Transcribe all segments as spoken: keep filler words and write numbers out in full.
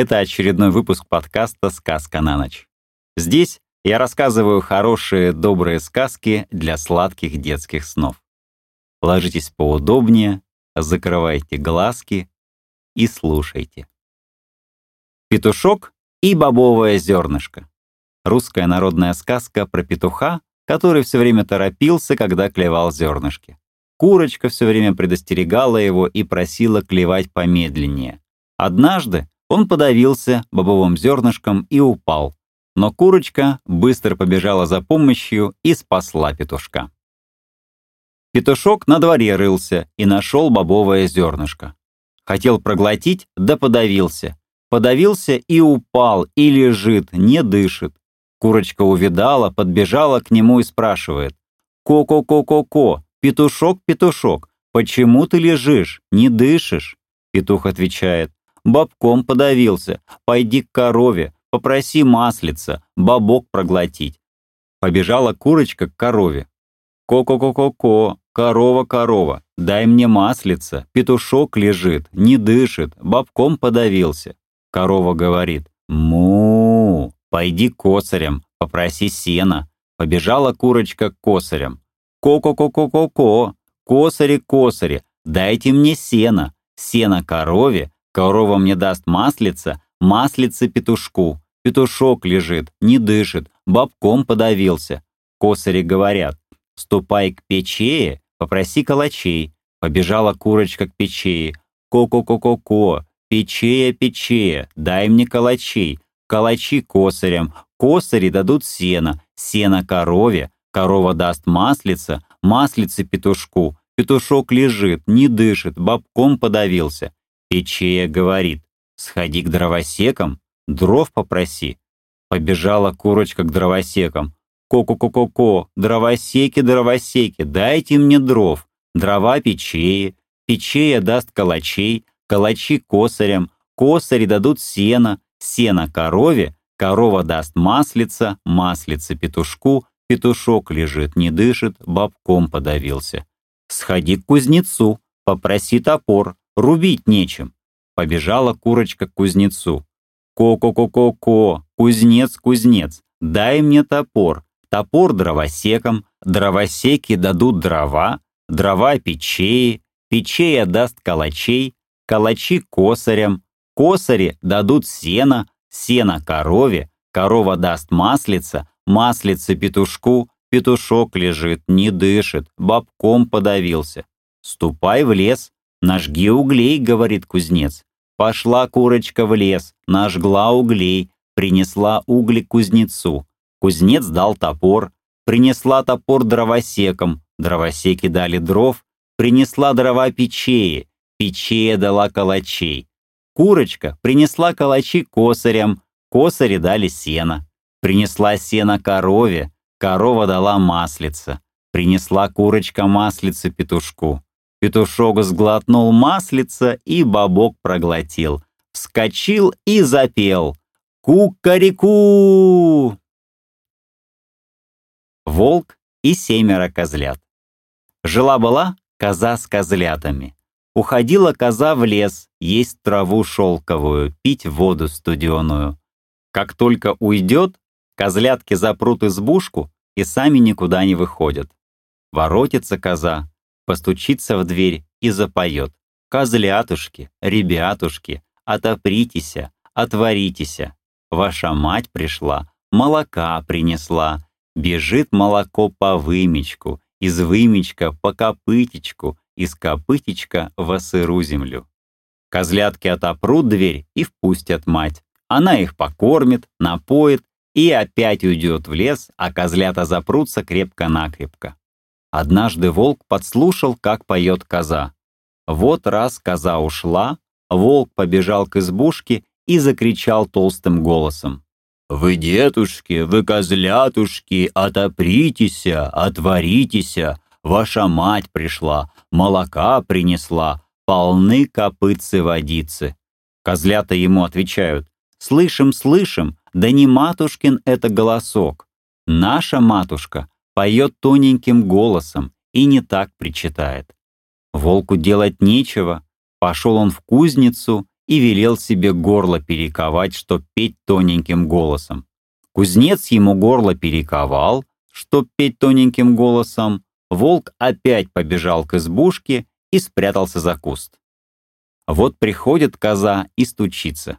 Это очередной выпуск подкаста «Сказка на ночь». Здесь я рассказываю хорошие, добрые сказки для сладких детских снов. Ложитесь поудобнее, закрывайте глазки и слушайте. Петушок и бобовое зернышко. Русская народная сказка про петуха, который все время торопился, когда клевал зернышки. Курочка все время предостерегала его и просила клевать помедленнее. Однажды он подавился бобовым зернышком и упал, но курочка быстро побежала за помощью и спасла петушка. Петушок на дворе рылся и нашел бобовое зернышко. Хотел проглотить, да подавился. Подавился и упал, и лежит, не дышит. Курочка увидала, подбежала к нему и спрашивает: «Ко-ко-ко-ко-ко, петушок, петушок, почему ты лежишь, не дышишь?» Петух отвечает: «Бобком подавился, пойди к корове, попроси маслица, бобок проглотить». Побежала курочка к корове. «Ко-ко-ко-ко-ко, корова-корова, дай мне маслица, петушок лежит, не дышит, бобком подавился». Корова говорит: «Му, пойди к косарям, попроси сена». Побежала курочка к косарям. «Ко-ко-ко-ко-ко-ко, косари-косари, дайте мне сена, сена корове, корова мне даст маслица, маслица петушку, петушок лежит, не дышит, бобком подавился». Косари говорят: «Ступай к печее, попроси калачей». Побежала курочка к печее. «Ко-ко-ко-ко-ко, печея-печея, дай мне калачей, калачи косарям, косари дадут сено, сено корове, корова даст маслица, маслице петушку, петушок лежит, не дышит, бобком подавился». Печея говорит: «Сходи к дровосекам, дров попроси». Побежала курочка к дровосекам. «Ко-ко-ко-ко-ко, дровосеки, дровосеки, дайте мне дров, дрова печеи, печея даст калачей, калачи косарям, косари дадут сено, сено корове, корова даст маслица, маслице петушку, петушок лежит, не дышит, бобком подавился. Сходи к кузнецу, попроси топор, рубить нечем». Побежала курочка к кузнецу. «Ко-ко-ко-ко-ко, кузнец, кузнец, дай мне топор, топор дровосекам, дровосеки дадут дрова, дрова печеи, печея даст калачей, калачи косарям, косари дадут сено, сено корове, корова даст маслица, маслице петушку, петушок лежит, не дышит, бобком подавился. Ступай в лес, нажги углей», — говорит кузнец. Пошла курочка в лес, нажгла углей, принесла угли кузнецу. Кузнец дал топор, принесла топор дровосекам, дровосеки дали дров, принесла дрова печее, печея дала калачей. Курочка принесла калачи косарям, косари дали сено. Принесла сено корове, корова дала маслица. Принесла курочка маслице петушку. Петушок сглотнул маслица и бобок проглотил. Вскочил и запел: «Кукареку!» Волк и семеро козлят. Жила-была коза с козлятами. Уходила коза в лес, есть траву шелковую, пить воду студеную. Как только уйдет, козлятки запрут избушку и сами никуда не выходят. Воротится коза, постучится в дверь и запоет: «Козлятушки, ребятушки, отопритеся, отворитеся. Ваша мать пришла, молока принесла. Бежит молоко по вымечку, из вымечка по копытечку, из копытечка во сыру землю». Козлятки отопрут дверь и впустят мать. Она их покормит, напоит и опять уйдет в лес, а козлята запрутся крепко-накрепко. Однажды волк подслушал, как поет коза. Вот раз коза ушла, волк побежал к избушке и закричал толстым голосом: «Вы, детушки, вы, козлятушки, отопритеся, отворитеся, ваша мать пришла, молока принесла, полны копытцы водицы». Козлята ему отвечают: «Слышим, слышим, да не матушкин это голосок. Наша матушка поет тоненьким голосом и не так причитает». Волку делать нечего, пошел он в кузницу и велел себе горло перековать, чтоб петь тоненьким голосом. Кузнец ему горло перековал, чтоб петь тоненьким голосом. Волк опять побежал к избушке и спрятался за куст. Вот приходит коза и стучится.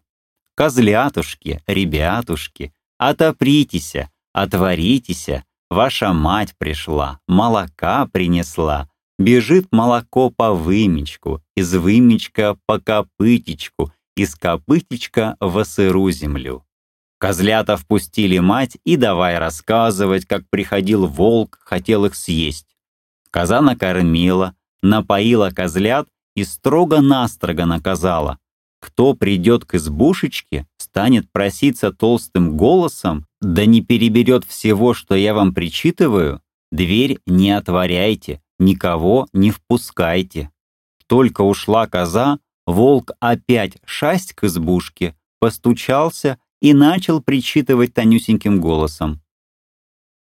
«Козлятушки, ребятушки, отопритеся, отворитеся, ваша мать пришла, молока принесла. Бежит молоко по вымечку, из вымечка по копытечку, из копытечка во сыру землю». Козлята впустили мать и давай рассказывать, как приходил волк, хотел их съесть. Коза накормила, напоила козлят и строго-настрого наказала. Кто придет к избушечке, станет проситься толстым голосом, да не переберет всего, что я вам причитываю, дверь не отворяйте, никого не впускайте. Только ушла коза, волк опять шасть к избушке, постучался и начал причитывать тонюсеньким голосом.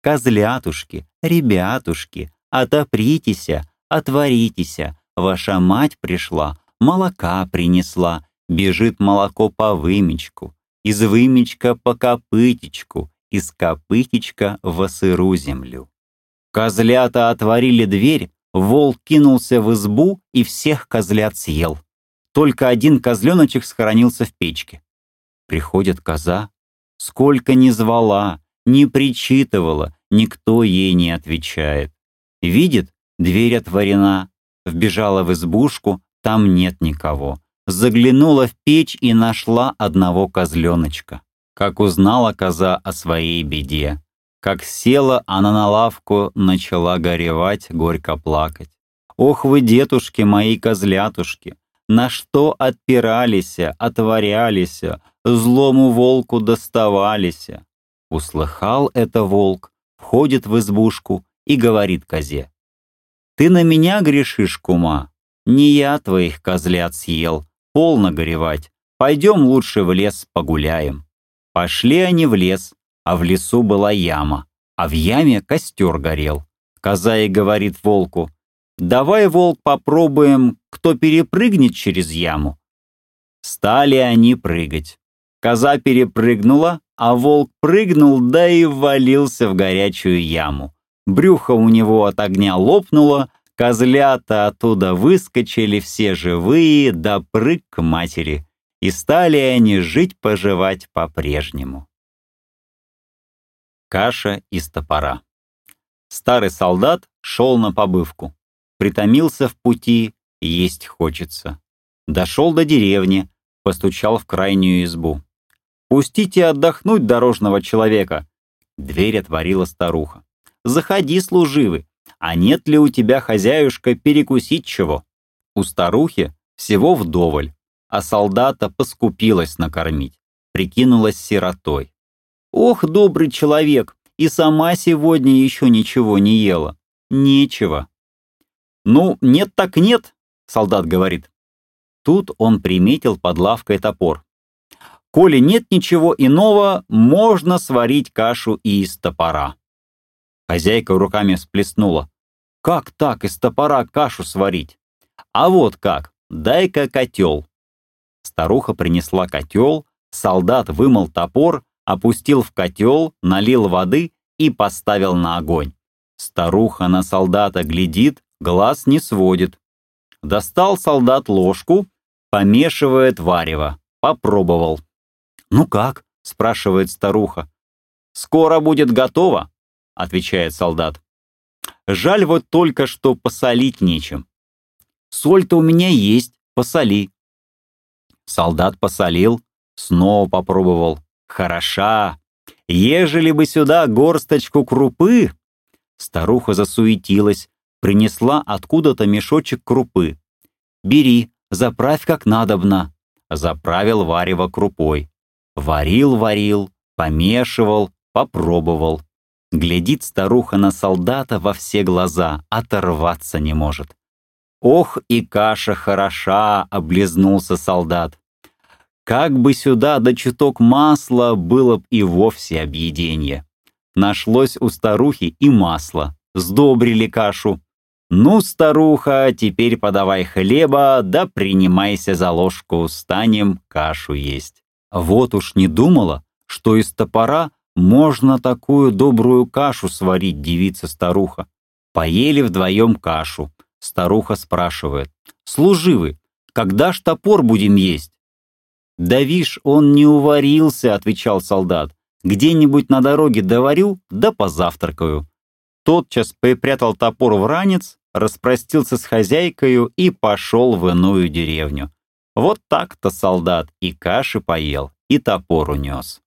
«Козлятушки, ребятушки, отопритеся, отворитеся, ваша мать пришла, молока принесла, бежит молоко по вымечку, из вымечка по копытечку, из копытечка во сыру землю». Козлята отворили дверь, волк кинулся в избу и всех козлят съел. Только один козленочек схоронился в печке. Приходит коза, сколько ни звала, ни причитывала, никто ей не отвечает. Видит, дверь отворена, вбежала в избушку, там нет никого. Заглянула в печь и нашла одного козленочка. Как узнала коза о своей беде, как села она на лавку, начала горевать, горько плакать. «Ох вы, детушки мои козлятушки, на что отпиралися, отворялися, злому волку доставалися!» Услыхал это волк, входит в избушку и говорит козе: «Ты на меня грешишь, кума? Не я твоих козлят съел, полно горевать, пойдем лучше в лес погуляем». Пошли они в лес, а в лесу была яма, а в яме костер горел. Коза и говорит волку: «Давай, волк, попробуем, кто перепрыгнет через яму». Стали они прыгать. Коза перепрыгнула, а волк прыгнул, да и ввалился в горячую яму. Брюхо у него от огня лопнуло, козлята оттуда выскочили все живые, да прыг к матери. И стали они жить-поживать по-прежнему. Каша из топора. Старый солдат шел на побывку. Притомился в пути, есть хочется. Дошел до деревни, постучал в крайнюю избу. «Пустите отдохнуть дорожного человека!» Дверь отворила старуха. «Заходи, служивый, а нет ли у тебя, хозяюшка, перекусить чего?» У старухи всего вдоволь, а солдата поскупилась накормить, прикинулась сиротой. «Ох, добрый человек, и сама сегодня еще ничего не ела, нечего». «Ну, нет так нет», — солдат говорит. Тут он приметил под лавкой топор. «Коли нет ничего иного, можно сварить кашу и из топора». Хозяйка руками всплеснула. «Как так из топора кашу сварить?» «А вот как, дай-ка котел». Старуха принесла котел, солдат вымыл топор, опустил в котел, налил воды и поставил на огонь. Старуха на солдата глядит, глаз не сводит. Достал солдат ложку, помешивает варево, попробовал. «Ну как?» — спрашивает старуха. «Скоро будет готово», — отвечает солдат. «Жаль вот только, что посолить нечем». «Соль-то у меня есть, посоли». Солдат посолил, снова попробовал. «Хороша! Ежели бы сюда горсточку крупы!» Старуха засуетилась, принесла откуда-то мешочек крупы. «Бери, заправь как надобно». Заправил варево крупой. Варил-варил, помешивал, попробовал. Глядит старуха на солдата во все глаза, оторваться не может. «Ох, и каша хороша!» — облизнулся солдат. «Как бы сюда да чуток масла, было б и вовсе объедение». Нашлось у старухи и масло, сдобрили кашу. «Ну, старуха, теперь подавай хлеба, да принимайся за ложку, станем кашу есть». Вот уж не думала, что из топора можно такую добрую кашу сварить, девица-старуха. Поели вдвоем кашу. Старуха спрашивает: «Служивый, когда ж топор будем есть?» «Да вишь, он не уварился», — отвечал солдат. «Где-нибудь на дороге доварю, да позавтракаю». Тотчас припрятал топор в ранец, распростился с хозяйкою и пошел в иную деревню. Вот так-то солдат и каши поел, и топор унес.